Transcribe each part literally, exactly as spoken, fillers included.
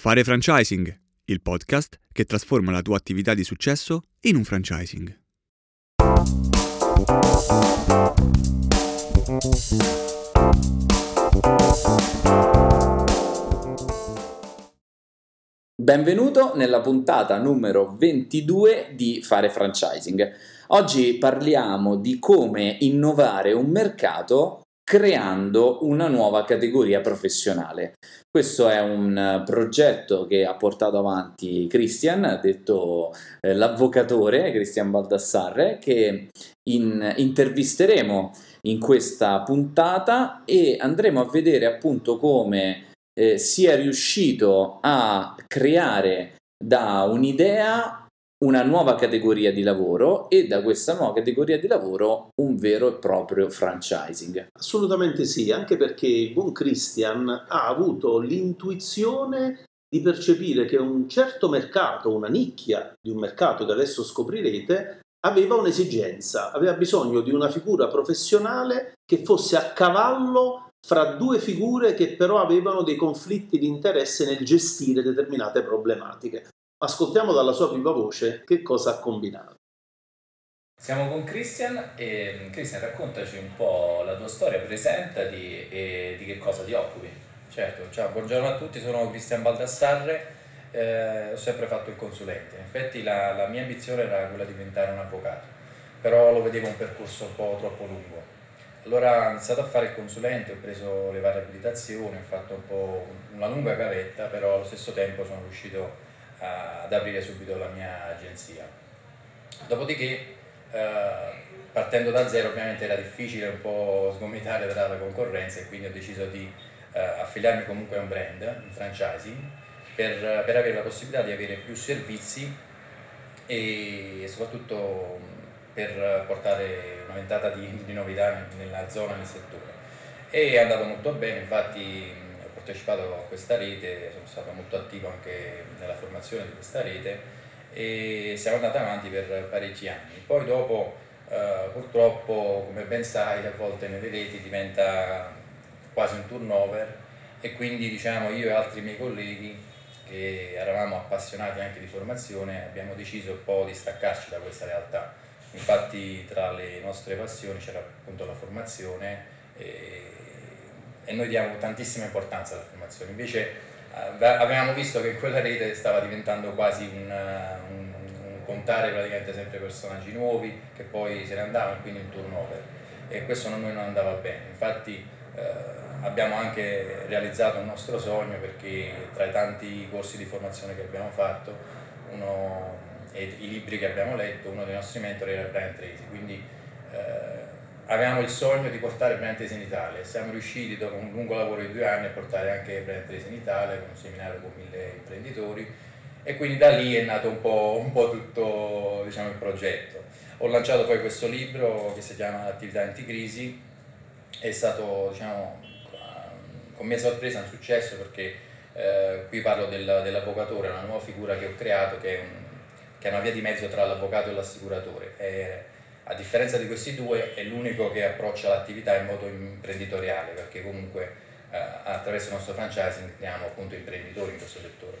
Fare Franchising, il podcast che trasforma la tua attività di successo in un franchising. Benvenuto nella puntata numero ventidue di Fare Franchising. Oggi parliamo di come innovare un mercato creando una nuova categoria professionale. Questo è un progetto che ha portato avanti Christian, detto eh, l'avvocatore, Christian Baldassarre, che in, intervisteremo in questa puntata e andremo a vedere appunto come eh, sia riuscito a creare da un'idea una nuova categoria di lavoro e da questa nuova categoria di lavoro un vero e proprio franchising. Assolutamente sì, anche perché il buon Christian ha avuto l'intuizione di percepire che un certo mercato, una nicchia di un mercato che adesso scoprirete, aveva un'esigenza, aveva bisogno di una figura professionale che fosse a cavallo fra due figure che però avevano dei conflitti di interesse nel gestire determinate problematiche. Ascoltiamo dalla sua viva voce che cosa ha combinato. Siamo con Christian e Christian, raccontaci un po' la tua storia, presentati e di che cosa ti occupi. Certo, ciao, buongiorno a tutti, sono Christian Baldassarre, eh, ho sempre fatto il consulente. In effetti la, la mia ambizione era quella di diventare un avvocato, però lo vedevo un percorso un po' troppo lungo. Allora ho iniziato a fare il consulente, ho preso le varie abilitazioni, ho fatto un po' una lunga gavetta, però allo stesso tempo sono riuscito ad aprire subito la mia agenzia. Dopodiché, eh, partendo da zero, ovviamente era difficile un po' sgomitare dalla concorrenza e quindi ho deciso di eh, affiliarmi comunque a un brand, un franchising, per, per avere la possibilità di avere più servizi e, e soprattutto per portare una ventata di, di novità nella zona, nel settore. E è andato molto bene, infatti ho partecipato a questa rete, sono stato molto attivo anche nella formazione di questa rete e siamo andati avanti per parecchi anni. Poi dopo eh, purtroppo, come ben sai, a volte nelle reti diventa quasi un turnover e quindi diciamo io e altri miei colleghi che eravamo appassionati anche di formazione abbiamo deciso un po' di staccarci da questa realtà. Infatti tra le nostre passioni c'era appunto la formazione e e noi diamo tantissima importanza alla formazione, invece avevamo visto che quella rete stava diventando quasi un, un, un contare praticamente sempre personaggi nuovi che poi se ne andavano, quindi un turnover, e questo a noi non andava bene. Infatti eh, abbiamo anche realizzato il nostro sogno, perché tra i tanti corsi di formazione che abbiamo fatto uno, e i libri che abbiamo letto, uno dei nostri mentori era Brian Tracy, quindi eh, avevamo il sogno di portare Brian Tracy in Italia. Siamo riusciti dopo un lungo lavoro di due anni a portare anche Brian Tracy in Italia con un seminario con mille imprenditori e quindi da lì è nato un po', un po' tutto, diciamo, il progetto. Ho lanciato poi questo libro che si chiama Attività Anticrisi, è stato, diciamo, con mia sorpresa un successo, perché eh, qui parlo del, dell'avvocatore, una nuova figura che ho creato che è, un, che è una via di mezzo tra l'avvocato e l'assicuratore. È, A differenza di questi due, è l'unico che approccia l'attività in modo imprenditoriale, perché comunque eh, attraverso il nostro franchising creiamo appunto imprenditori in questo settore.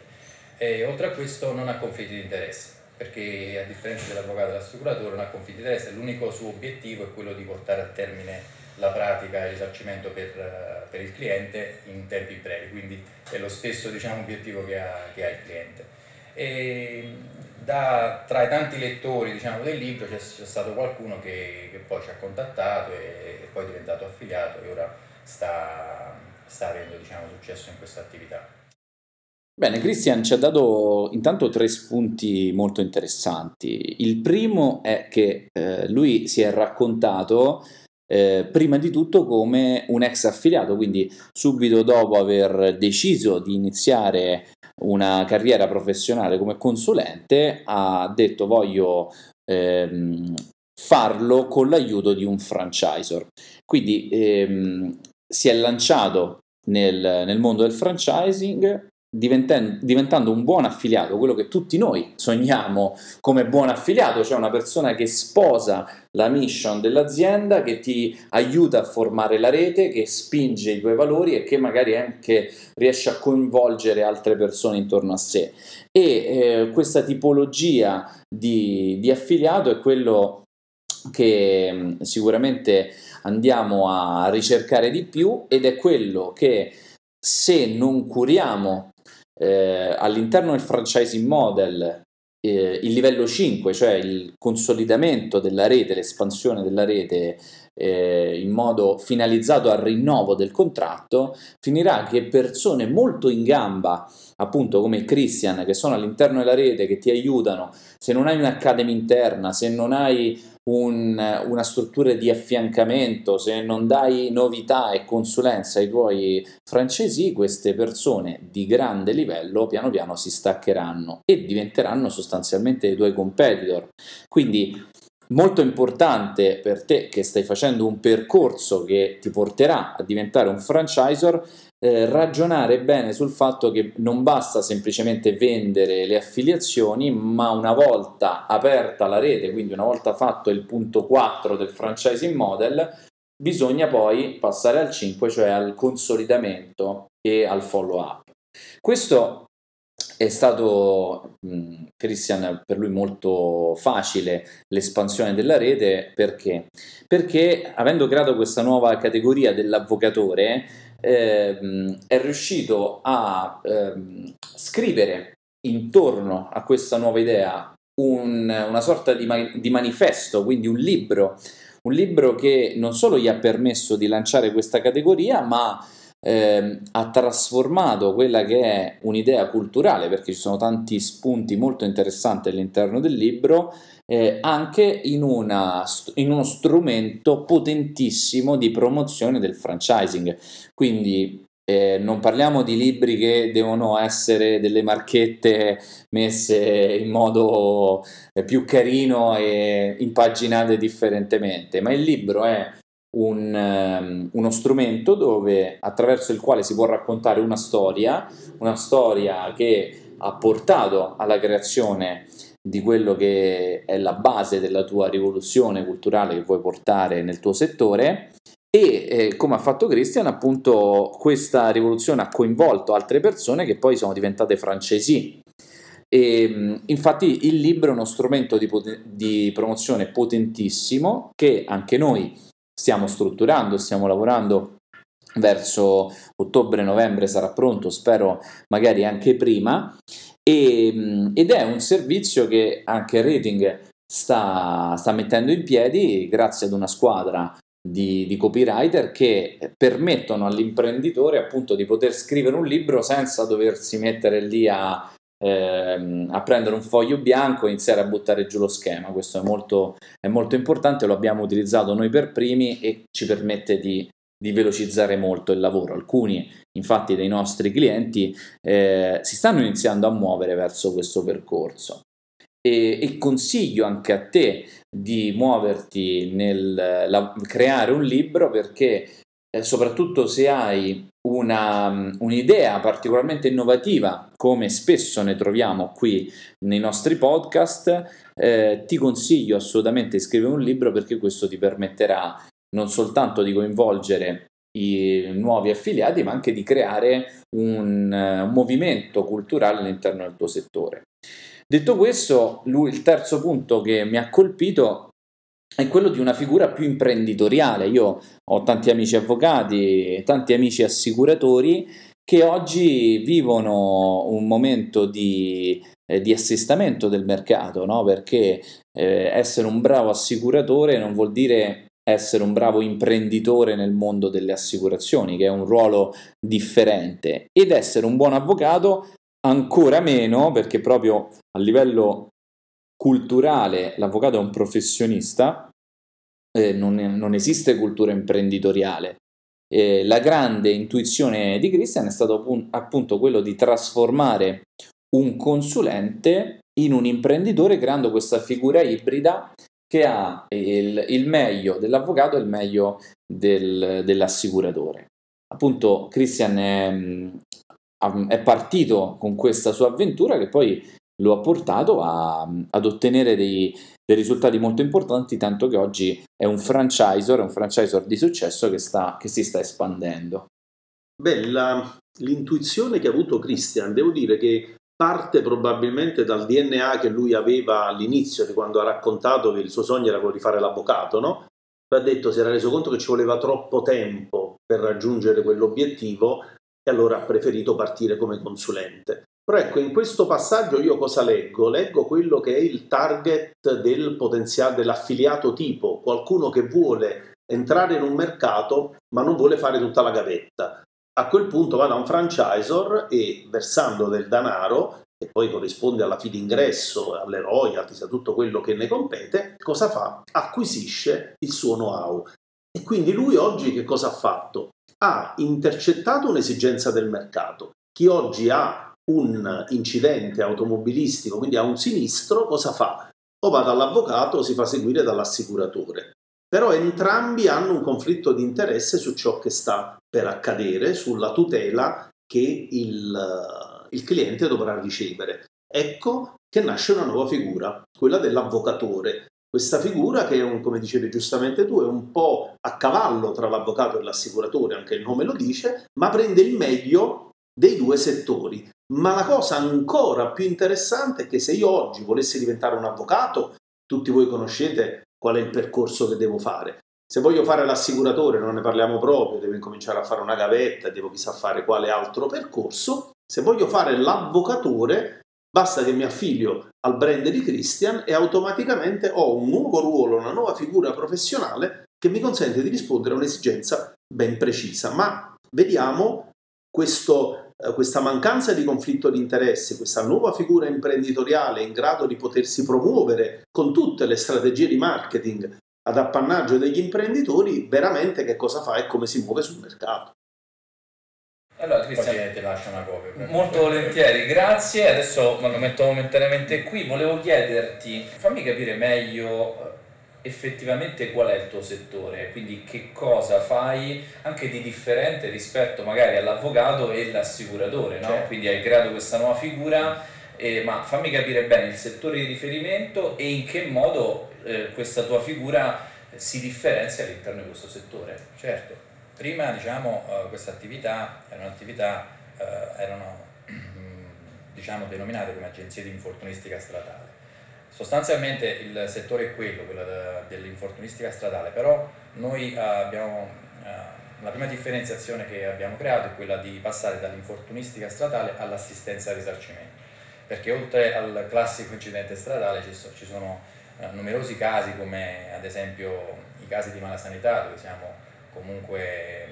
E oltre a questo non ha conflitti di interesse, perché a differenza dell'avvocato e dell'assicuratore non ha conflitti di interesse, l'unico suo obiettivo è quello di portare a termine la pratica e il risarcimento per, per il cliente in tempi brevi, quindi è lo stesso, diciamo, obiettivo che ha, che ha il cliente. E, Da, tra i tanti lettori, diciamo, del libro c'è, c'è stato qualcuno che, che poi ci ha contattato e, e poi è diventato affiliato e ora sta, sta avendo, diciamo, successo in questa attività. Bene, Christian ci ha dato intanto tre spunti molto interessanti. Il primo è che eh, lui si è raccontato Eh, prima di tutto come un ex affiliato, quindi subito dopo aver deciso di iniziare una carriera professionale come consulente ha detto voglio ehm, farlo con l'aiuto di un franchisor, quindi ehm, si è lanciato nel, nel mondo del franchising diventando un buon affiliato, quello che tutti noi sogniamo come buon affiliato, cioè una persona che sposa la mission dell'azienda, che ti aiuta a formare la rete, che spinge i tuoi valori e che magari anche riesce a coinvolgere altre persone intorno a sé. E eh, questa tipologia di, di affiliato è quello che mh, sicuramente andiamo a ricercare di più, ed è quello che, se non curiamo eh, all'interno del franchising model eh, il livello cinque, cioè il consolidamento della rete, l'espansione della rete eh, in modo finalizzato al rinnovo del contratto, finirà che persone molto in gamba, appunto come Christian, che sono all'interno della rete, che ti aiutano, se non hai un'academy interna, se non hai un, una struttura di affiancamento, se non dai novità e consulenza ai tuoi francesi, queste persone di grande livello piano piano si staccheranno e diventeranno sostanzialmente i tuoi competitor. Quindi molto importante per te, che stai facendo un percorso che ti porterà a diventare un franchisor, Eh, ragionare bene sul fatto che non basta semplicemente vendere le affiliazioni, ma una volta aperta la rete, quindi una volta fatto il punto quattro del franchising model, bisogna poi passare al cinque, cioè al consolidamento e al follow up. Questo è stato mh, Christian, per lui molto facile l'espansione della rete. Perché? Perché avendo creato questa nuova categoria dell'avvocatore, Ehm, è riuscito a ehm, scrivere intorno a questa nuova idea un, una sorta di, ma- di manifesto, quindi un libro, un libro che non solo gli ha permesso di lanciare questa categoria, ma ehm, ha trasformato quella che è un'idea culturale, perché ci sono tanti spunti molto interessanti all'interno del libro, Eh, anche in, una, in uno strumento potentissimo di promozione del franchising. Quindi eh, non parliamo di libri che devono essere delle marchette messe in modo eh, più carino e impaginate differentemente, ma il libro è un, um, uno strumento dove, attraverso il quale si può raccontare una storia, una storia che ha portato alla creazione di quello che è la base della tua rivoluzione culturale che vuoi portare nel tuo settore. E eh, come ha fatto Christian, appunto, questa rivoluzione ha coinvolto altre persone che poi sono diventate francesi. E, infatti, il libro è uno strumento di, pot- di promozione potentissimo che anche noi stiamo strutturando, stiamo lavorando verso ottobre-novembre, sarà pronto, spero magari anche prima. Ed è un servizio che anche Rating sta, sta mettendo in piedi grazie ad una squadra di, di copywriter che permettono all'imprenditore, appunto, di poter scrivere un libro senza doversi mettere lì a, ehm, a prendere un foglio bianco e iniziare a buttare giù lo schema. Questo è molto, è molto importante, lo abbiamo utilizzato noi per primi e ci permette di di velocizzare molto il lavoro. Alcuni, infatti, dei nostri clienti eh, si stanno iniziando a muovere verso questo percorso, e, e consiglio anche a te di muoverti nel la, creare un libro, perché eh, soprattutto se hai una, un'idea particolarmente innovativa, come spesso ne troviamo qui nei nostri podcast, eh, ti consiglio assolutamente di scrivere un libro, perché questo ti permetterà non soltanto di coinvolgere i nuovi affiliati, ma anche di creare un, un movimento culturale all'interno del tuo settore. Detto questo, lui, il terzo punto che mi ha colpito è quello di una figura più imprenditoriale. Io ho tanti amici avvocati, tanti amici assicuratori che oggi vivono un momento di, eh, di assestamento del mercato, no? Perché eh, essere un bravo assicuratore non vuol dire essere un bravo imprenditore nel mondo delle assicurazioni, che è un ruolo differente, ed essere un buon avvocato ancora meno, perché proprio a livello culturale l'avvocato è un professionista, eh, non, è, non esiste cultura imprenditoriale. Eh, la grande intuizione di Christian è stato pun- appunto quello di trasformare un consulente in un imprenditore, creando questa figura ibrida che ha il, il meglio dell'avvocato e il meglio del, dell'assicuratore. Appunto, Christian è, è partito con questa sua avventura che poi lo ha portato a, ad ottenere dei, dei risultati molto importanti, tanto che oggi è un franchisor, è un franchisor di successo che, sta, che si sta espandendo. Bella l'intuizione che ha avuto Christian, devo dire che parte probabilmente dal D N A che lui aveva all'inizio, di quando ha raccontato che il suo sogno era quello di fare l'avvocato, no? Lui ha detto, si era reso conto che ci voleva troppo tempo per raggiungere quell'obiettivo e allora ha preferito partire come consulente. Però ecco, in questo passaggio io cosa leggo? Leggo quello che è il target del potenziale dell'affiliato tipo, qualcuno che vuole entrare in un mercato ma non vuole fare tutta la gavetta. A quel punto va da un franchisor e, versando del denaro, che poi corrisponde alla fee d'ingresso, alle royalties, a tutto quello che ne compete, cosa fa? Acquisisce il suo know-how. E quindi lui oggi che cosa ha fatto? Ha intercettato un'esigenza del mercato. Chi oggi ha un incidente automobilistico, quindi ha un sinistro, cosa fa? O va dall'avvocato o si fa seguire dall'assicuratore. Però entrambi hanno un conflitto di interesse su ciò che sta per accadere, sulla tutela che il, il cliente dovrà ricevere. Ecco che nasce una nuova figura, quella dell'avvocatore. Questa figura che, è un, come dicevi giustamente tu, è un po' a cavallo tra l'avvocato e l'assicuratore, anche il nome lo dice, ma prende il meglio dei due settori. Ma la cosa ancora più interessante è che se io oggi volessi diventare un avvocato, tutti voi conoscete qual è il percorso che devo fare. Se voglio fare l'assicuratore, non ne parliamo proprio, devo incominciare a fare una gavetta, devo chissà fare quale altro percorso. Se voglio fare l'avvocatore, basta che mi affilio al brand di Christian e automaticamente ho un nuovo ruolo, una nuova figura professionale che mi consente di rispondere a un'esigenza ben precisa. Ma vediamo questo, eh, questa mancanza di conflitto di interessi, questa nuova figura imprenditoriale in grado di potersi promuovere con tutte le strategie di marketing ad appannaggio degli imprenditori, veramente che cosa fa e come si muove sul mercato. Allora, Christian, ti lascio una copia. Molto volentieri, grazie. Adesso me lo metto momentaneamente qui. Volevo chiederti, fammi capire meglio effettivamente qual è il tuo settore, quindi che cosa fai anche di differente rispetto magari all'avvocato e l'assicuratore, no? Certo. Quindi hai creato questa nuova figura, eh, ma fammi capire bene il settore di riferimento e in che modo eh, questa tua figura si differenzia all'interno di questo settore. Certo. Prima, diciamo, uh, questa attività erano attività uh, erano diciamo denominate come agenzie di infortunistica stradale. Sostanzialmente il settore è quello, quello de- dell'infortunistica stradale, però noi uh, abbiamo uh, la prima differenziazione che abbiamo creato è quella di passare dall'infortunistica stradale all'assistenza al risarcimento, perché oltre al classico incidente stradale ci, so- ci sono uh, numerosi casi, come ad esempio i casi di malasanità, dove siamo comunque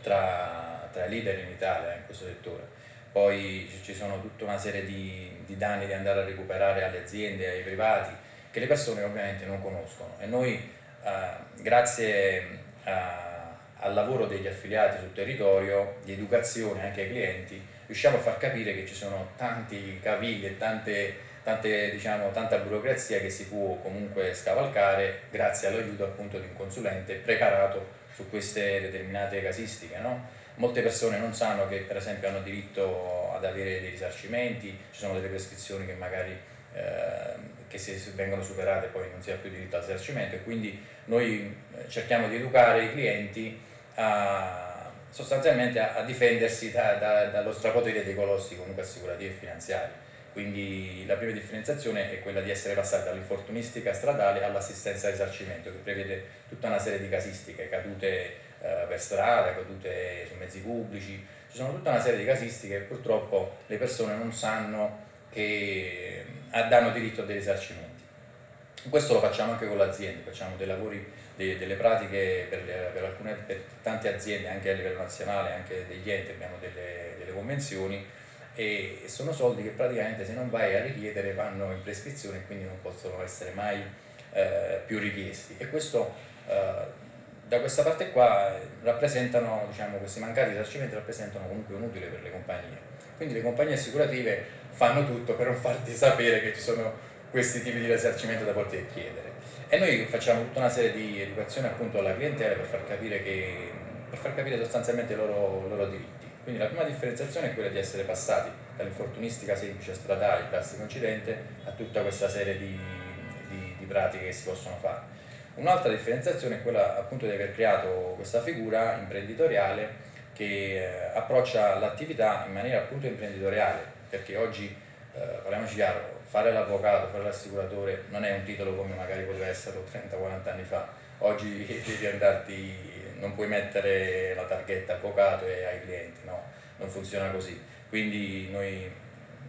tra, tra i leader in Italia in questo settore. Poi ci sono tutta una serie di, di danni da andare a recuperare alle aziende, ai privati, che le persone ovviamente non conoscono, e noi eh, grazie a, al lavoro degli affiliati sul territorio, di educazione anche ai clienti, riusciamo a far capire che ci sono tanti cavilli e tante, tante, diciamo, tanta burocrazia che si può comunque scavalcare grazie all'aiuto appunto di un consulente preparato su queste determinate casistiche, no? Molte persone non sanno che per esempio hanno diritto ad avere dei risarcimenti, ci sono delle prescrizioni che magari eh, che se vengono superate poi non si ha più diritto al risarcimento, e quindi noi cerchiamo di educare i clienti a sostanzialmente a, a difendersi da, da, dallo strapotere dei colossi comunque assicurativi e finanziari. Quindi la prima differenziazione è quella di essere passati dall'infortunistica stradale all'assistenza al risarcimento, che prevede tutta una serie di casistiche, cadute eh, per strada, cadute su mezzi pubblici, ci sono tutta una serie di casistiche che purtroppo le persone non sanno che danno diritto a dei risarcimenti. Questo lo facciamo anche con le aziende, facciamo dei lavori, dei, delle pratiche per, per, alcune, per tante aziende, anche a livello nazionale, anche degli enti, abbiamo delle, delle convenzioni, e sono soldi che praticamente se non vai a richiedere vanno in prescrizione e quindi non possono essere mai eh, più richiesti. E questo, eh, da questa parte qua, rappresentano, diciamo, questi mancati risarcimenti rappresentano comunque un utile per le compagnie. Quindi le compagnie assicurative fanno tutto per non farti sapere che ci sono questi tipi di risarcimento da poter chiedere, e noi facciamo tutta una serie di educazione appunto alla clientela per far capire che per far capire sostanzialmente i loro, loro diritti. Quindi la prima differenziazione è quella di essere passati dall'infortunistica semplice stradale, il classico incidente, a tutta questa serie di, di, di pratiche che si possono fare. Un'altra differenziazione è quella appunto di aver creato questa figura imprenditoriale che eh, approccia l'attività in maniera appunto imprenditoriale, perché oggi, eh, parliamoci chiaro, fare l'avvocato, fare l'assicuratore non è un titolo come magari poteva esserlo trenta quaranta anni fa. Oggi devi andarti, non puoi mettere la targhetta avvocato e ai clienti, no? Non funziona così. Quindi noi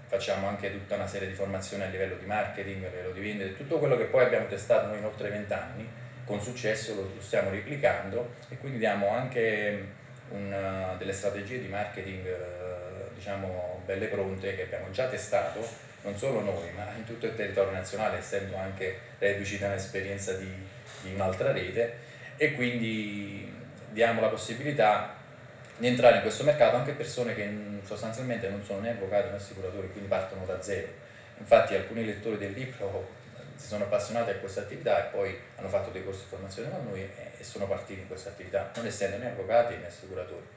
facciamo anche tutta una serie di formazioni a livello di marketing, a livello di vendita, tutto quello che poi abbiamo testato noi in oltre vent'anni, con successo lo stiamo replicando e quindi diamo anche una, delle strategie di marketing diciamo belle pronte che abbiamo già testato, non solo noi, ma in tutto il territorio nazionale, essendo anche reduci da un'esperienza di, di un'altra rete, e quindi diamo la possibilità di entrare in questo mercato anche persone che sostanzialmente non sono né avvocati né assicuratori, quindi partono da zero. Infatti alcuni lettori del libro si sono appassionati a questa attività e poi hanno fatto dei corsi di formazione con noi e sono partiti in questa attività, non essendo né avvocati né assicuratori.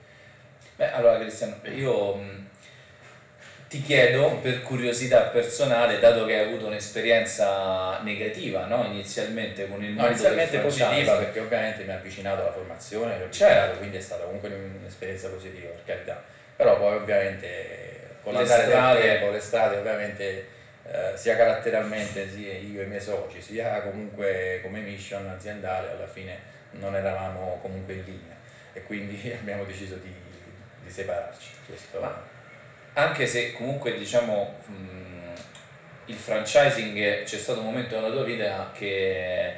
Beh, allora Cristian, io... ti chiedo per curiosità personale, dato che hai avuto un'esperienza negativa, no? Inizialmente con il mondo no, inizialmente positiva, perché ovviamente mi ha avvicinato alla formazione, l'ho certo. Quindi è stata comunque un'esperienza positiva, per carità. Però poi ovviamente con le strade, con le strade ovviamente eh, sia caratterialmente sia io e i miei soci, sia comunque come mission aziendale, alla fine non eravamo comunque in linea e quindi abbiamo deciso di, di separarci. Questo Ma. Anche se comunque diciamo il franchising, c'è stato un momento nella tua vita che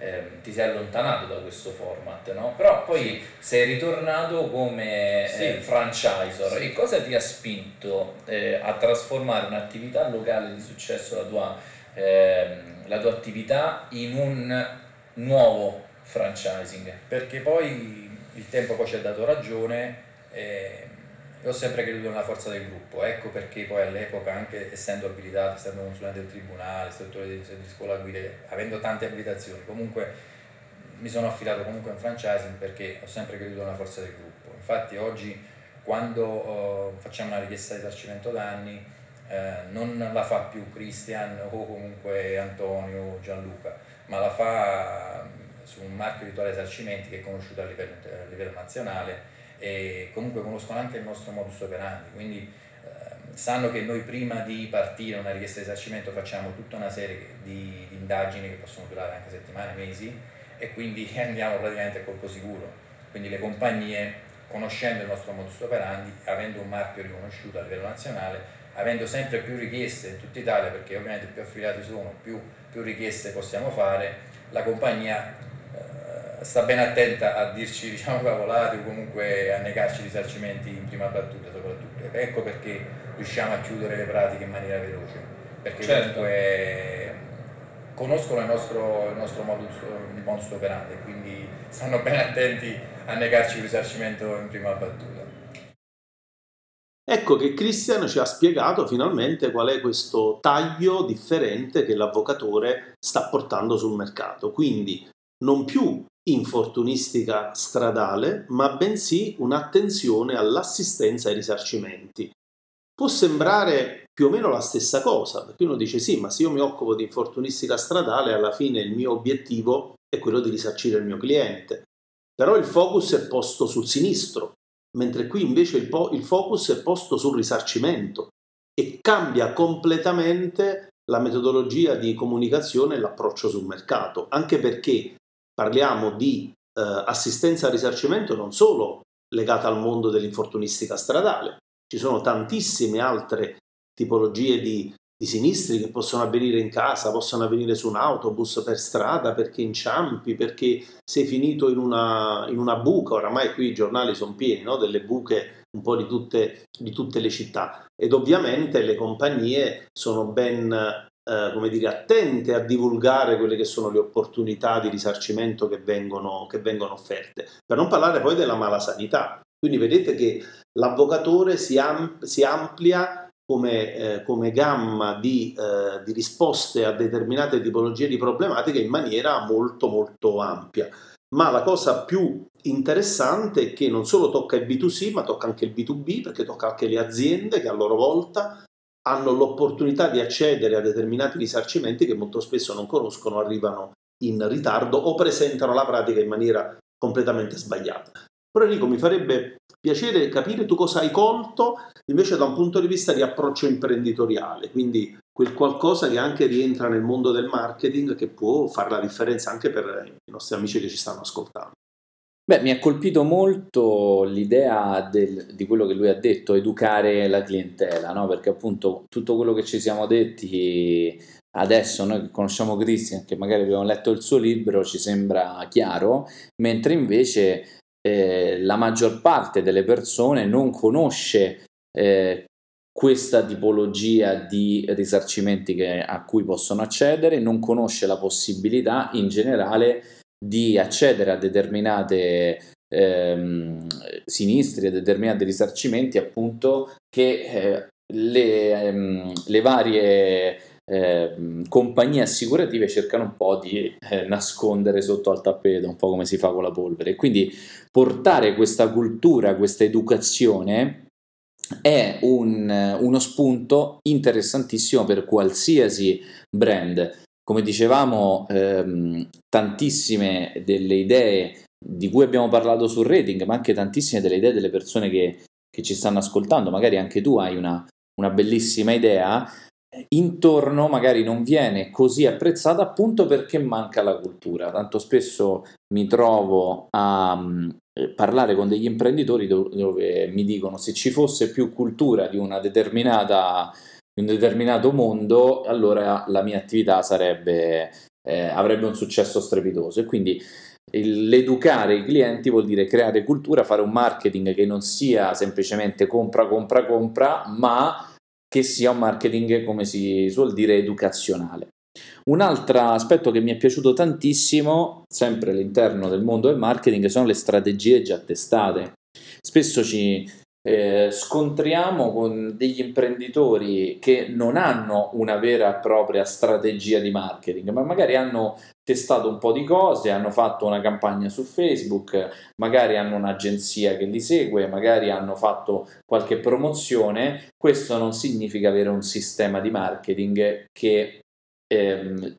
eh, ti sei allontanato da questo format, no? Però poi sei ritornato come sì. eh, franchisor sì. E cosa ti ha spinto eh, a trasformare un'attività locale di successo, la tua, eh, la tua attività, in un nuovo franchising? Perché poi il tempo poi ci ha dato ragione eh, Io ho sempre creduto nella forza del gruppo, ecco perché poi all'epoca, anche essendo abilitato, essendo consulente del tribunale, istruttore di, di scuola guida, avendo tante abilitazioni, comunque mi sono affidato comunque a un franchising perché ho sempre creduto nella forza del gruppo. Infatti oggi quando oh, facciamo una richiesta di risarcimento danni eh, non la fa più Christian o comunque Antonio o Gianluca, ma la fa su un marchio di totale risarcimenti che è conosciuto a livello, a livello nazionale, e comunque conoscono anche il nostro modus operandi, quindi eh, sanno che noi prima di partire una richiesta di risarcimento facciamo tutta una serie di, di indagini che possono durare anche settimane, mesi, e quindi andiamo praticamente a colpo sicuro. Quindi le compagnie, conoscendo il nostro modus operandi, avendo un marchio riconosciuto a livello nazionale, avendo sempre più richieste in tutta Italia, perché ovviamente più affiliati sono, più, più richieste possiamo fare, la compagnia sta ben attenta a dirci diciamo cavolate o comunque a negarci i risarcimenti in prima battuta soprattutto. Ecco perché riusciamo a chiudere le pratiche in maniera veloce, perché certo. comunque conoscono il nostro, il nostro modus, il modus operandi, quindi stanno ben attenti a negarci il risarcimento in prima battuta. Ecco che Christian ci ha spiegato finalmente qual è questo taglio differente che l'avvocatore sta portando sul mercato, quindi non più infortunistica stradale, ma bensì un'attenzione all'assistenza ai risarcimenti. Può sembrare più o meno la stessa cosa, perché uno dice sì, ma se io mi occupo di infortunistica stradale, alla fine il mio obiettivo è quello di risarcire il mio cliente. Però il focus è posto sul sinistro, mentre qui invece il, po- il focus è posto sul risarcimento e cambia completamente la metodologia di comunicazione e l'approccio sul mercato, anche perché parliamo di eh, assistenza al risarcimento non solo legata al mondo dell'infortunistica stradale, ci sono tantissime altre tipologie di, di sinistri che possono avvenire in casa, possono avvenire su un autobus, per strada, perché inciampi, perché sei finito in una, in una buca, oramai qui i giornali sono pieni, no? Delle buche un po' di tutte, di tutte le città, ed ovviamente le compagnie sono ben... Uh, come dire, attente a divulgare quelle che sono le opportunità di risarcimento che vengono, che vengono offerte. Per non parlare poi della mala sanità. Quindi vedete che l'avvocatore si, am- si amplia come, eh, come gamma di, eh, di risposte a determinate tipologie di problematiche in maniera molto molto ampia. Ma la cosa più interessante è che non solo tocca il B due C, ma tocca anche il B due B, perché tocca anche le aziende che a loro volta hanno l'opportunità di accedere a determinati risarcimenti che molto spesso non conoscono, arrivano in ritardo o presentano la pratica in maniera completamente sbagliata. Però Enrico, mi farebbe piacere capire tu cosa hai colto invece da un punto di vista di approccio imprenditoriale, quindi quel qualcosa che anche rientra nel mondo del marketing che può fare la differenza anche per i nostri amici che ci stanno ascoltando. Beh, mi ha colpito molto l'idea del, di quello che lui ha detto, educare la clientela, no? Perché appunto tutto quello che ci siamo detti adesso, noi che conosciamo Christian, che magari abbiamo letto il suo libro, ci sembra chiaro, mentre invece eh, la maggior parte delle persone non conosce eh, questa tipologia di risarcimenti che, a cui possono accedere, non conosce la possibilità in generale di accedere a determinate ehm, sinistri, a determinati risarcimenti, appunto, che eh, le, ehm, le varie ehm, compagnie assicurative cercano un po' di eh, nascondere sotto al tappeto, un po' come si fa con la polvere. Quindi portare questa cultura, questa educazione è un, uno spunto interessantissimo per qualsiasi brand. Come dicevamo, ehm, tantissime delle idee di cui abbiamo parlato sul rating, ma anche tantissime delle idee delle persone che, che ci stanno ascoltando, magari anche tu hai una, una bellissima idea, intorno magari non viene così apprezzata appunto perché manca la cultura. Tanto spesso mi trovo a um, parlare con degli imprenditori dove, dove mi dicono: se ci fosse più cultura di una determinata... in un determinato mondo, allora la mia attività sarebbe eh, avrebbe un successo strepitoso. E quindi il, l'educare i clienti vuol dire creare cultura, fare un marketing che non sia semplicemente compra, compra, compra, ma che sia un marketing, come si suol dire, educazionale. Un altro aspetto che mi è piaciuto tantissimo, sempre all'interno del mondo del marketing, sono le strategie già testate. Spesso ci Eh, scontriamo con degli imprenditori che non hanno una vera e propria strategia di marketing, ma magari hanno testato un po' di cose, hanno fatto una campagna su Facebook, magari hanno un'agenzia che li segue, magari hanno fatto qualche promozione. Questo non significa avere un sistema di marketing che ehm,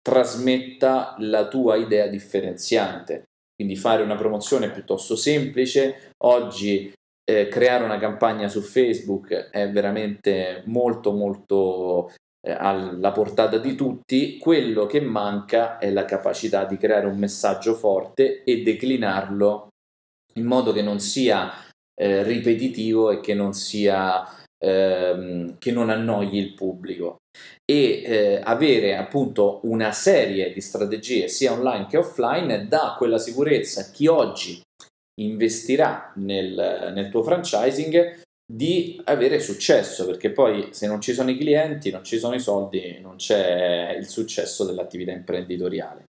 trasmetta la tua idea differenziante. Quindi fare una promozione è piuttosto semplice oggi. Eh, creare una campagna su Facebook è veramente molto molto eh, alla portata di tutti. Quello che manca è la capacità di creare un messaggio forte e declinarlo in modo che non sia eh, ripetitivo e che non sia ehm, che non annoi il pubblico, e eh, avere appunto una serie di strategie sia online che offline dà quella sicurezza a chi oggi investirà nel, nel tuo franchising di avere successo, perché poi se non ci sono i clienti, non ci sono i soldi, non c'è il successo dell'attività imprenditoriale.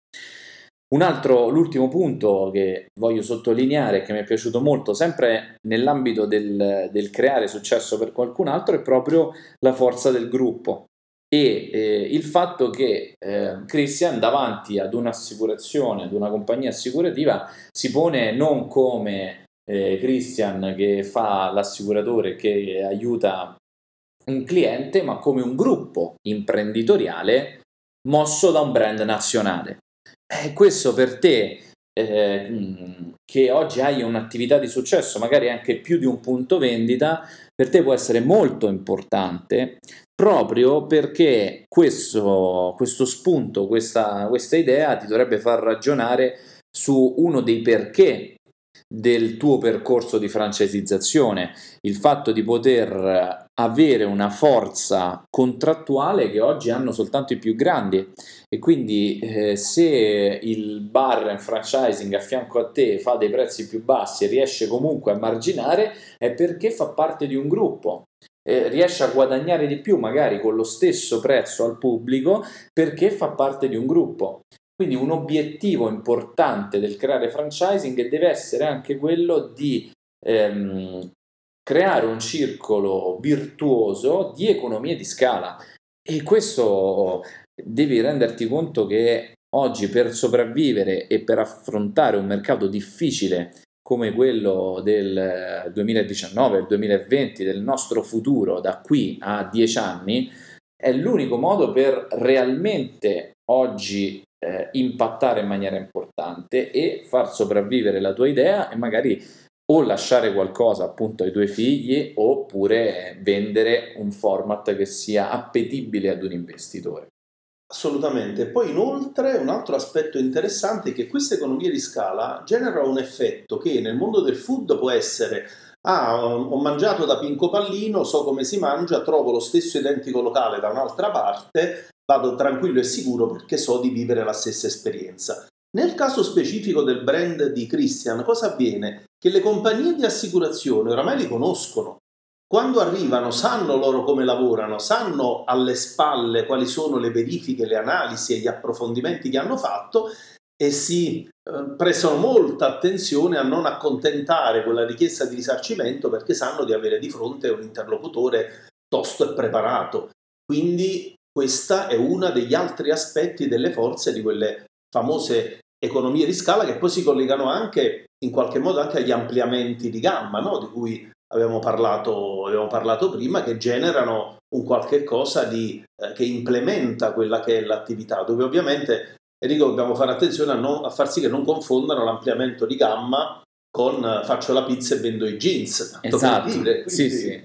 Un altro, l'ultimo punto che voglio sottolineare, che mi è piaciuto molto, sempre nell'ambito del, del creare successo per qualcun altro, è proprio la forza del gruppo e eh, il fatto che eh, Christian davanti ad un'assicurazione, ad una compagnia assicurativa, si pone non come eh, Christian che fa l'assicuratore che aiuta un cliente, ma come un gruppo imprenditoriale mosso da un brand nazionale. E questo per te eh, che oggi hai un'attività di successo, magari anche più di un punto vendita, per te può essere molto importante, proprio perché questo, questo spunto, questa, questa idea ti dovrebbe far ragionare su uno dei perché del tuo percorso di franchisizzazione, il fatto di poter avere una forza contrattuale che oggi hanno soltanto i più grandi. E quindi eh, se il bar in franchising a fianco a te fa dei prezzi più bassi e riesce comunque a marginare, è perché fa parte di un gruppo. Eh, riesce a guadagnare di più magari con lo stesso prezzo al pubblico perché fa parte di un gruppo. Quindi un obiettivo importante del creare franchising deve essere anche quello di ehm, creare un circolo virtuoso di economie di scala, e questo devi renderti conto che Oggi per sopravvivere e per affrontare un mercato difficile come quello del duemiladiciannove, del duemilaventi, del nostro futuro da qui a dieci anni, è l'unico modo per realmente oggi eh, impattare in maniera importante e far sopravvivere la tua idea e magari o lasciare qualcosa appunto ai tuoi figli oppure vendere un format che sia appetibile ad un investitore. Assolutamente. Poi inoltre un altro aspetto interessante è che queste economie di scala generano un effetto che nel mondo del food può essere: ah, ho mangiato da Pinco Pallino, so come si mangia, trovo lo stesso identico locale da un'altra parte, vado tranquillo e sicuro perché so di vivere la stessa esperienza. Nel caso specifico del brand di Christian, cosa avviene? Che le compagnie di assicurazione oramai li conoscono. Quando arrivano sanno loro come lavorano, sanno alle spalle quali sono le verifiche, le analisi e gli approfondimenti che hanno fatto e si eh, prestano molta attenzione a non accontentare quella richiesta di risarcimento perché sanno di avere di fronte un interlocutore tosto e preparato. Quindi questa è uno degli altri aspetti delle forze di quelle famose economie di scala che poi si collegano anche in qualche modo anche agli ampliamenti di gamma, no? Di cui Abbiamo parlato, abbiamo parlato prima, che generano un qualche cosa di, eh, che implementa quella che è l'attività, dove ovviamente, Enrico, dobbiamo fare attenzione a, non, a far sì che non confondano l'ampliamento di gamma con eh, faccio la pizza e vendo i jeans. Esatto, dire, sì, sì.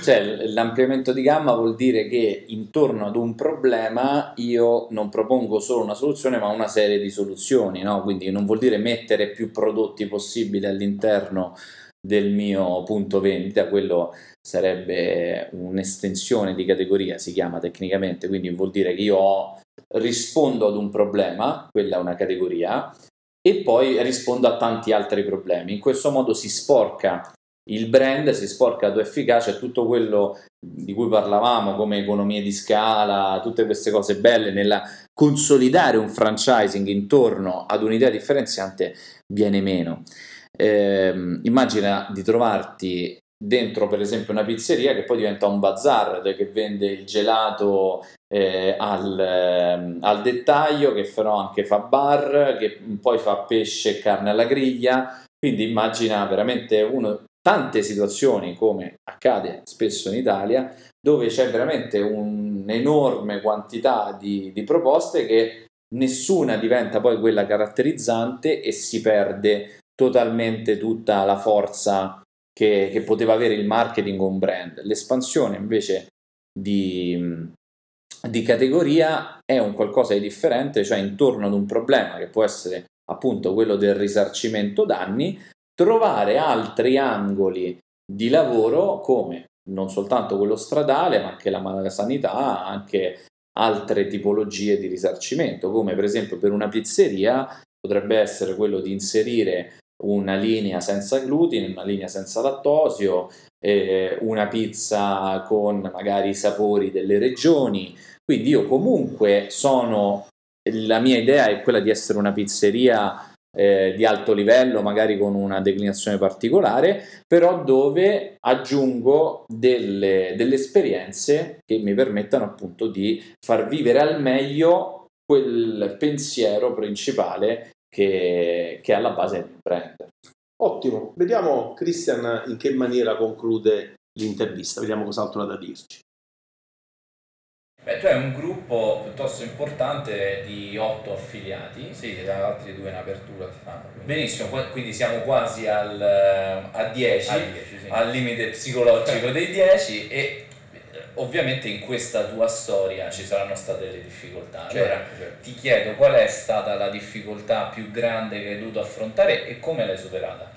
Cioè, l'ampliamento di gamma vuol dire che intorno ad un problema io non propongo solo una soluzione ma una serie di soluzioni, no? Quindi non vuol dire mettere più prodotti possibili all'interno del mio punto vendita, quello sarebbe un'estensione di categoria, si chiama tecnicamente, quindi vuol dire che io ho, rispondo ad un problema, quella è una categoria, e poi rispondo a tanti altri problemi. In questo modo si sporca il brand, si sporca la tua efficacia, tutto quello di cui parlavamo come economie di scala, tutte queste cose belle nella consolidare un franchising intorno ad un'idea differenziante viene meno. Eh, immagina di trovarti dentro per esempio una pizzeria che poi diventa un bazar che vende il gelato eh, al, eh, al dettaglio, che però anche fa bar, che poi fa pesce e carne alla griglia. Quindi immagina veramente uno, tante situazioni come accade spesso in Italia, dove c'è veramente un'enorme quantità di, di proposte che nessuna diventa poi quella caratterizzante e si perde totalmente tutta la forza che, che poteva avere il marketing o un brand. L'espansione invece di, di categoria è un qualcosa di differente, cioè intorno ad un problema che può essere appunto quello del risarcimento danni, trovare altri angoli di lavoro come non soltanto quello stradale ma anche la malasanità, anche altre tipologie di risarcimento, come per esempio per una pizzeria potrebbe essere quello di inserire una linea senza glutine, una linea senza lattosio, eh, una pizza con magari i sapori delle regioni. Quindi io comunque sono, la mia idea è quella di essere una pizzeria eh, di alto livello, magari con una declinazione particolare, però dove aggiungo delle, delle esperienze che mi permettano appunto di far vivere al meglio quel pensiero principale che, che è alla base del brand. Ottimo, vediamo Christian in che maniera conclude l'intervista, vediamo cos'altro ha da dirci. Beh, tu hai un gruppo piuttosto importante di otto affiliati. Sì, tra altri due in apertura. Ah, benissimo, quindi siamo quasi al, a dieci, a dieci sì. Al limite psicologico dei dieci e ovviamente in questa tua storia ci saranno state le difficoltà. Certo, allora certo. Ti chiedo qual è stata la difficoltà più grande che hai dovuto affrontare e come l'hai superata?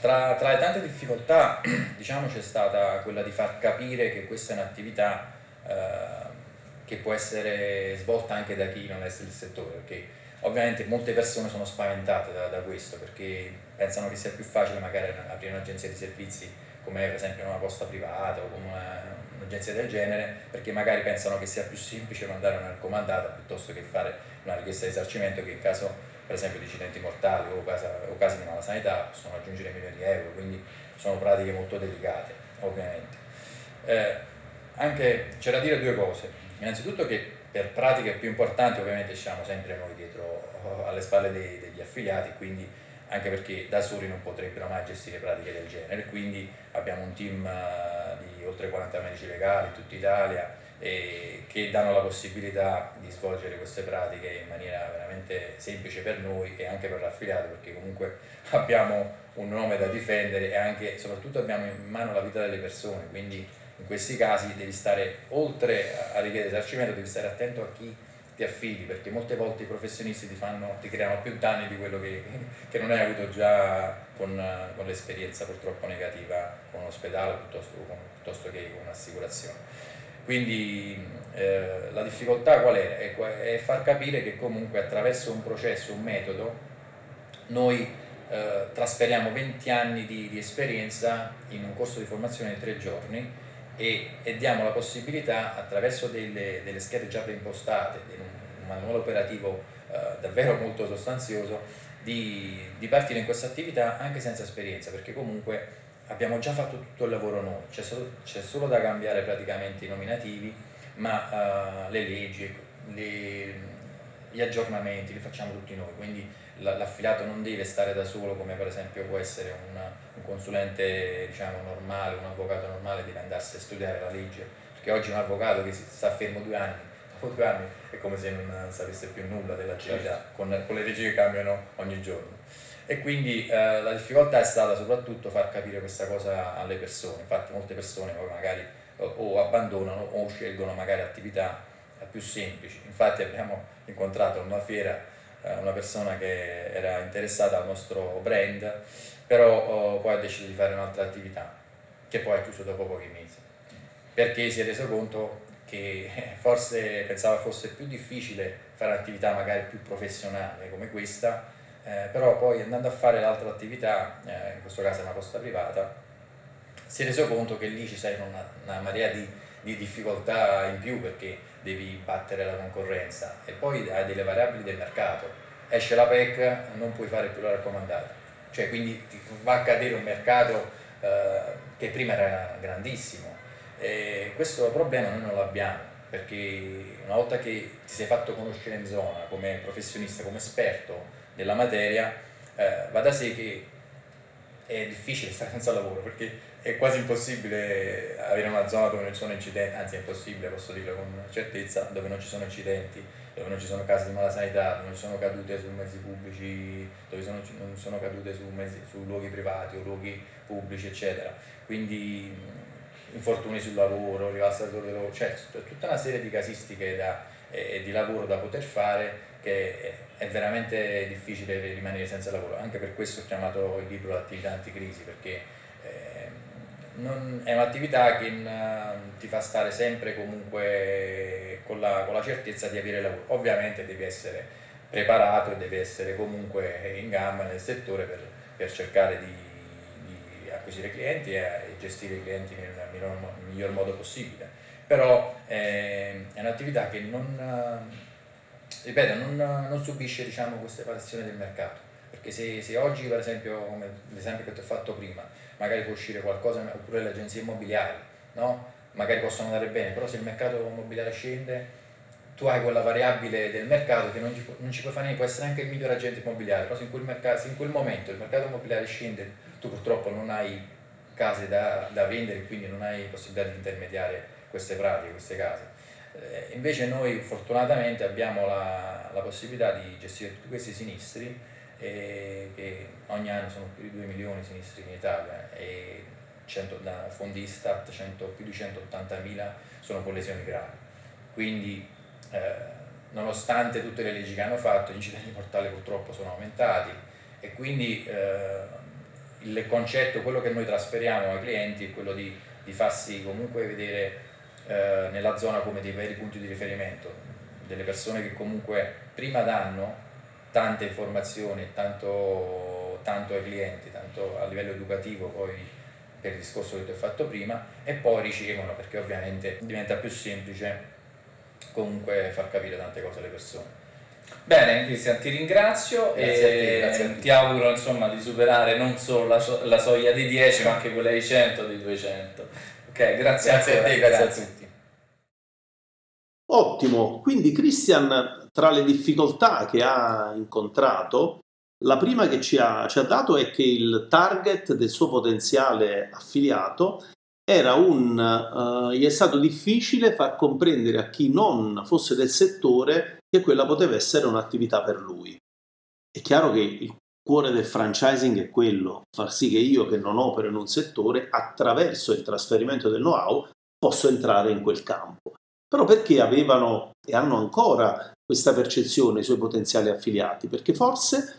Tra, tra le tante difficoltà diciamo c'è stata quella di far capire che questa è un'attività eh, che può essere svolta anche da chi non è del settore, perché ovviamente molte persone sono spaventate da, da questo perché pensano che sia più facile magari aprire un'agenzia di servizi come per esempio una posta privata o come una, un'agenzia del genere, perché magari pensano che sia più semplice mandare una raccomandata piuttosto che fare una richiesta di risarcimento che in caso per esempio di incidenti mortali o, casa, o casi di malasanità possono raggiungere milioni di euro, quindi sono pratiche molto delicate ovviamente. Eh, anche c'è da dire due cose, innanzitutto che per pratiche più importanti ovviamente ci siamo sempre noi dietro alle spalle dei, degli affiliati, quindi anche perché da soli non potrebbero mai gestire pratiche del genere, quindi abbiamo un team di oltre quaranta medici legali in tutta Italia e che danno la possibilità di svolgere queste pratiche in maniera veramente semplice per noi e anche per l'affiliato, perché comunque abbiamo un nome da difendere e anche soprattutto abbiamo in mano la vita delle persone, quindi in questi casi devi stare, oltre a richiedere risarcimento, devi stare attento a chi ti affidi, perché molte volte i professionisti ti, fanno, ti creano più danni di quello che, che non hai avuto già con, con l'esperienza purtroppo negativa con un ospedale piuttosto, con, piuttosto che con un'assicurazione. Quindi eh, la difficoltà qual è? è? È far capire che comunque attraverso un processo, un metodo, noi eh, trasferiamo venti anni di, di esperienza in un corso di formazione di tre giorni E, e diamo la possibilità, attraverso delle, delle schede già preimpostate, un manuale operativo eh, davvero molto sostanzioso, di, di partire in questa attività anche senza esperienza, perché comunque abbiamo già fatto tutto il lavoro noi, c'è solo, c'è solo da cambiare praticamente i nominativi, ma eh, le leggi, le, gli aggiornamenti li facciamo tutti noi, quindi l'affiliato non deve stare da solo, come per esempio può essere una, un consulente diciamo normale, un avvocato normale, deve andarsi a studiare la legge, perché oggi un avvocato che si sta fermo due anni, dopo due anni è come se non sapesse più nulla dell'attività, certo. con, con le leggi che cambiano ogni giorno. E quindi eh, la difficoltà è stata soprattutto far capire questa cosa alle persone, infatti molte persone poi magari o, o abbandonano o scelgono magari attività più semplici, infatti abbiamo incontrato in una fiera una persona che era interessata al nostro brand, però poi ha deciso di fare un'altra attività che poi ha chiuso dopo pochi mesi, perché si è reso conto che forse pensava fosse più difficile fare un'attività magari più professionale come questa, eh, però poi andando a fare l'altra attività, eh, in questo caso una posta privata, si è reso conto che lì ci serve una, una marea di, di difficoltà in più, perché devi battere la concorrenza e poi hai delle variabili del mercato, esce la P E C, non puoi fare più la raccomandata, cioè quindi ti va a cadere un mercato eh, che prima era grandissimo, e questo problema noi non l'abbiamo, perché una volta che ti sei fatto conoscere in zona come professionista, come esperto della materia, eh, va da sé che è difficile stare senza lavoro, perché è quasi impossibile avere una zona dove non ci sono incidenti, anzi è impossibile, posso dirlo con certezza, dove non ci sono incidenti, dove non ci sono casi di malasanità, dove non ci sono cadute su mezzi pubblici, dove sono, non sono cadute su, mezzi, su luoghi privati o luoghi pubblici, eccetera. Quindi infortuni sul lavoro, rivalsatori del lavoro, cioè tutta una serie di casistiche da, e, e di lavoro da poter fare, che è veramente difficile rimanere senza lavoro. Anche per questo ho chiamato il libro Attività Anticrisi, perché non, è un'attività che in, ti fa stare sempre comunque con la, con la certezza di avere lavoro. Ovviamente devi essere preparato e devi essere comunque in gamba nel settore per, per cercare di, di acquisire clienti e, e gestire i clienti nel miglior, miglior modo possibile. Però eh, è un'attività che non, ripeto, non, non subisce diciamo, queste variazioni del mercato. Perché se, se oggi, per esempio, come l'esempio che ti ho fatto prima, magari può uscire qualcosa, oppure le agenzie immobiliari, no? Magari possono andare bene, però se il mercato immobiliare scende, tu hai quella variabile del mercato che non ci, non ci puoi fare niente, può essere anche il miglior agente immobiliare, però se in quel, mercato, se in quel momento il mercato immobiliare scende, tu purtroppo non hai case da, da vendere, quindi non hai possibilità di intermediare queste pratiche, queste case. Eh, invece noi fortunatamente abbiamo la, la possibilità di gestire tutti questi sinistri, e che ogni anno sono più di due milioni di sinistri in Italia e cento, da fondi Istat più di centottantamila sono con lesioni gravi, quindi eh, nonostante tutte le leggi che hanno fatto gli incidenti mortali purtroppo sono aumentati e quindi eh, il concetto, quello che noi trasferiamo ai clienti è quello di, di farsi comunque vedere eh, nella zona come dei veri punti di riferimento, delle persone che comunque prima danno tante informazioni, tanto, tanto ai clienti, tanto a livello educativo poi per il discorso che ti ho fatto prima, e poi ricevono, perché ovviamente diventa più semplice comunque far capire tante cose alle persone. Bene Christian, ti ringrazio, grazie e a te, grazie a te. Ti auguro insomma di superare non solo la, so- la soglia dei dieci ma anche quella dei cento, dei duecento. Ok, grazie, grazie a te, grazie, grazie a tutti. Ottimo, quindi Christian, tra le difficoltà che ha incontrato, la prima che ci ha, ci ha dato è che il target del suo potenziale affiliato era un, eh, gli è stato difficile far comprendere a chi non fosse del settore che quella poteva essere un'attività per lui. È chiaro che il cuore del franchising è quello, far sì che io che non opero in un settore, attraverso il trasferimento del know-how, posso entrare in quel campo. Però perché avevano e hanno ancora questa percezione i suoi potenziali affiliati? Perché forse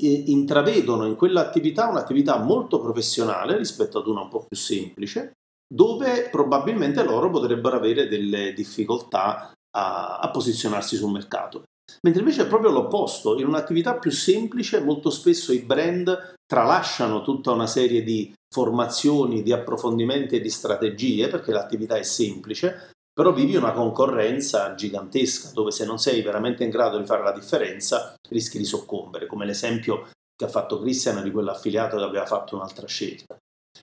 eh, intravedono in quell'attività un'attività molto professionale rispetto ad una un po' più semplice, dove probabilmente loro potrebbero avere delle difficoltà a, a posizionarsi sul mercato. Mentre invece è proprio l'opposto, in un'attività più semplice molto spesso i brand tralasciano tutta una serie di formazioni, di approfondimenti e di strategie, perché l'attività è semplice, però vivi una concorrenza gigantesca dove se non sei veramente in grado di fare la differenza rischi di soccombere, come l'esempio che ha fatto Christian di quell'affiliato che aveva fatto un'altra scelta.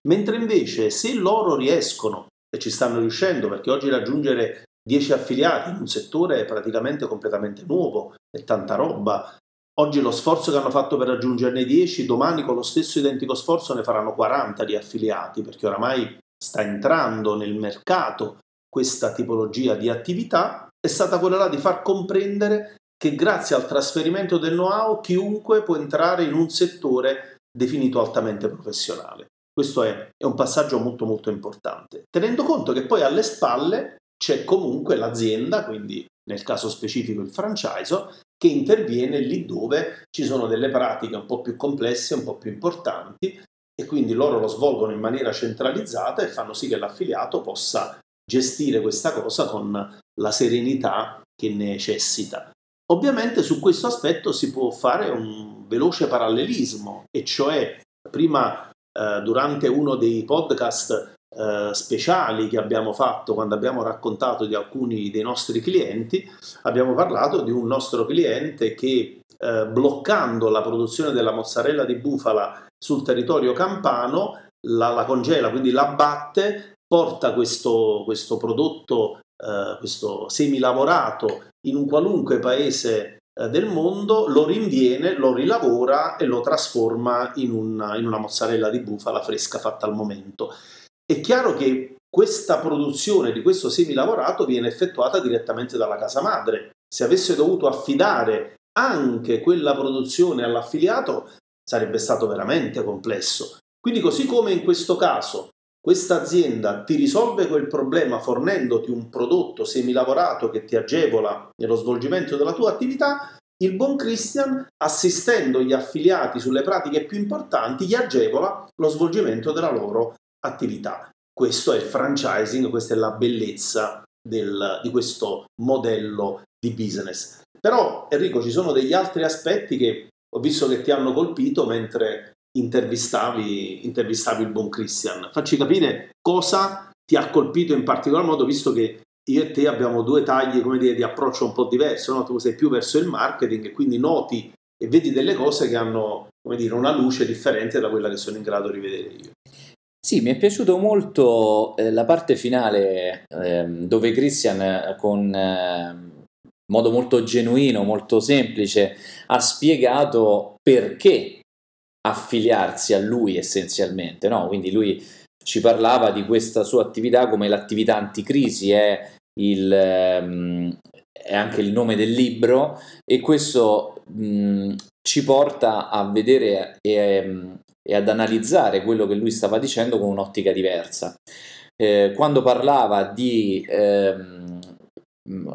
Mentre invece se loro riescono, e ci stanno riuscendo, perché oggi raggiungere dieci affiliati in un settore praticamente completamente nuovo, è tanta roba. Oggi lo sforzo che hanno fatto per raggiungerne dieci, domani con lo stesso identico sforzo ne faranno quaranta di affiliati, perché oramai sta entrando nel mercato questa tipologia di attività. È stata quella là di far comprendere che grazie al trasferimento del know-how chiunque può entrare in un settore definito altamente professionale. Questo è, è un passaggio molto molto importante, tenendo conto che poi alle spalle c'è comunque l'azienda, quindi nel caso specifico il franchisor, che interviene lì dove ci sono delle pratiche un po' più complesse, un po' più importanti, e quindi loro lo svolgono in maniera centralizzata e fanno sì che l'affiliato possa gestire questa cosa con la serenità che necessita. Ovviamente su questo aspetto si può fare un veloce parallelismo, e cioè prima eh, durante uno dei podcast Uh, speciali che abbiamo fatto quando abbiamo raccontato di alcuni dei nostri clienti, abbiamo parlato di un nostro cliente che uh, bloccando la produzione della mozzarella di bufala sul territorio campano la, la congela, quindi la batte, porta questo, questo prodotto, uh, questo semilavorato in un qualunque paese uh, del mondo, lo rinviene, lo rilavora e lo trasforma in una, in una mozzarella di bufala fresca fatta al momento. È chiaro che questa produzione di questo semilavorato viene effettuata direttamente dalla casa madre. Se avesse dovuto affidare anche quella produzione all'affiliato sarebbe stato veramente complesso. Quindi così come in questo caso questa azienda ti risolve quel problema fornendoti un prodotto semilavorato che ti agevola nello svolgimento della tua attività, il buon Christian, assistendo gli affiliati sulle pratiche più importanti, gli agevola lo svolgimento della loro attività. Questo è il franchising, questa è la bellezza del, di questo modello di business. Però Enrico, ci sono degli altri aspetti che ho visto che ti hanno colpito mentre intervistavi, intervistavi il buon Christian. Facci capire cosa ti ha colpito in particolar modo, visto che io e te abbiamo due tagli, come dire, di approccio un po' diverso, no? Tu sei più verso il marketing e quindi noti e vedi delle cose che hanno, come dire, una luce differente da quella che sono in grado di vedere io. Sì, mi è piaciuto molto eh, la parte finale eh, dove Christian con eh, modo molto genuino, molto semplice, ha spiegato perché affiliarsi a lui essenzialmente, no? Quindi lui ci parlava di questa sua attività come l'attività anticrisi, è, il, eh, è anche il nome del libro, e questo mh, ci porta a vedere e, e ad analizzare quello che lui stava dicendo con un'ottica diversa. Eh, quando parlava di eh,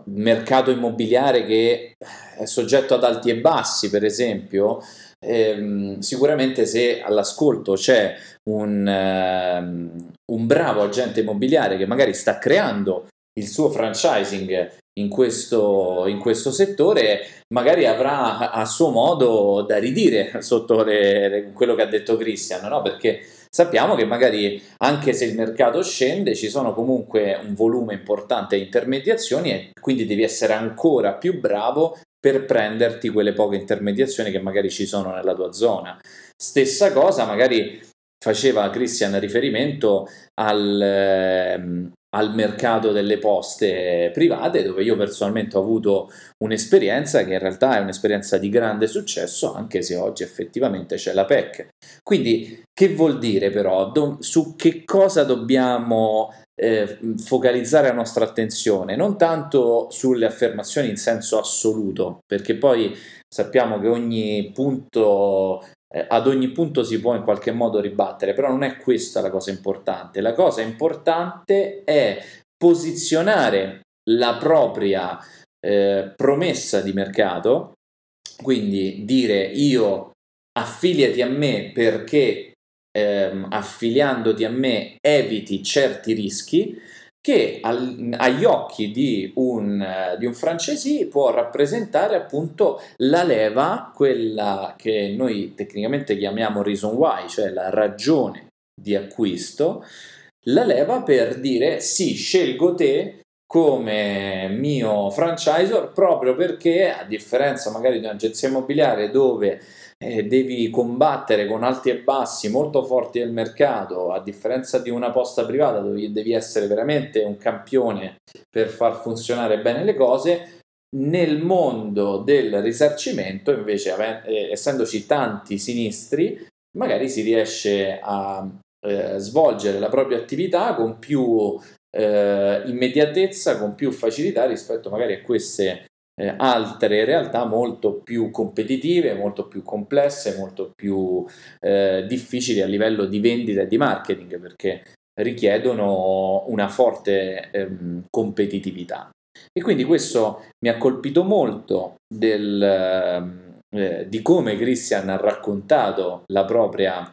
mercato immobiliare che è soggetto ad alti e bassi, per esempio, eh, sicuramente se all'ascolto c'è un, eh, un bravo agente immobiliare che magari sta creando il suo franchising in questo, in questo settore, magari avrà a suo modo da ridire sotto le, le, quello che ha detto Christian, no? Perché sappiamo che magari anche se il mercato scende ci sono comunque un volume importante di intermediazioni, e quindi devi essere ancora più bravo per prenderti quelle poche intermediazioni che magari ci sono nella tua zona. Stessa cosa magari faceva Christian riferimento al... Eh, al mercato delle poste private, dove io personalmente ho avuto un'esperienza che in realtà è un'esperienza di grande successo, anche se oggi effettivamente c'è la P E C. Quindi che vuol dire però? Do- su che cosa dobbiamo eh, focalizzare la nostra attenzione? Non tanto sulle affermazioni in senso assoluto, perché poi sappiamo che ogni punto... ad ogni punto si può in qualche modo ribattere, però non è questa la cosa importante. La cosa importante è posizionare la propria eh, promessa di mercato, quindi dire: io affiliati a me perché ehm, affiliandoti a me eviti certi rischi, che al, agli occhi di un, di un franchisee può rappresentare appunto la leva, quella che noi tecnicamente chiamiamo reason why, cioè la ragione di acquisto, la leva per dire: sì, scelgo te come mio franchisor proprio perché, a differenza magari di un'agenzia immobiliare dove Eh, devi combattere con alti e bassi molto forti del mercato, a differenza di una posta privata dove devi essere veramente un campione per far funzionare bene le cose, nel mondo del risarcimento invece, eh, essendoci tanti sinistri, magari si riesce a eh, svolgere la propria attività con più eh, immediatezza, con più facilità rispetto magari a queste Eh, altre realtà molto più competitive, molto più complesse, molto più eh, difficili a livello di vendita e di marketing, perché richiedono una forte ehm, competitività. E quindi questo mi ha colpito molto del, eh, di come Christian ha raccontato la propria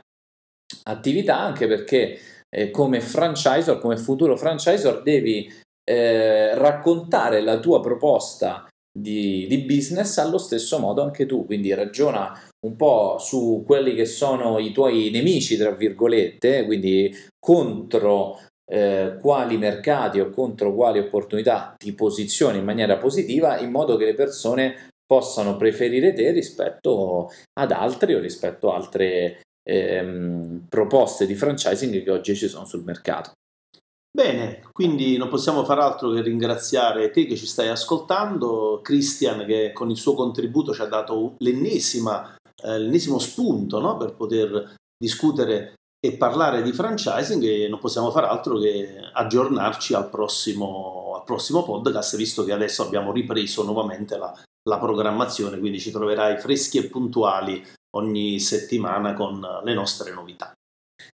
attività, anche perché eh, come franchisor, come futuro franchisor, devi eh, raccontare la tua proposta Di, di business allo stesso modo anche tu, quindi ragiona un po' su quelli che sono i tuoi nemici, tra virgolette, quindi contro eh, quali mercati o contro quali opportunità ti posizioni in maniera positiva, in modo che le persone possano preferire te rispetto ad altri o rispetto a altre ehm, proposte di franchising che oggi ci sono sul mercato. Bene, quindi non possiamo far altro che ringraziare te che ci stai ascoltando, Christian, che con il suo contributo ci ha dato l'ennesima, eh, l'ennesimo spunto, no? Per poter discutere e parlare di franchising, e non possiamo far altro che aggiornarci al prossimo, al prossimo podcast, visto che adesso abbiamo ripreso nuovamente la, la programmazione, quindi ci troverai freschi e puntuali ogni settimana con le nostre novità.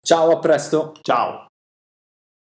Ciao, a presto! Ciao!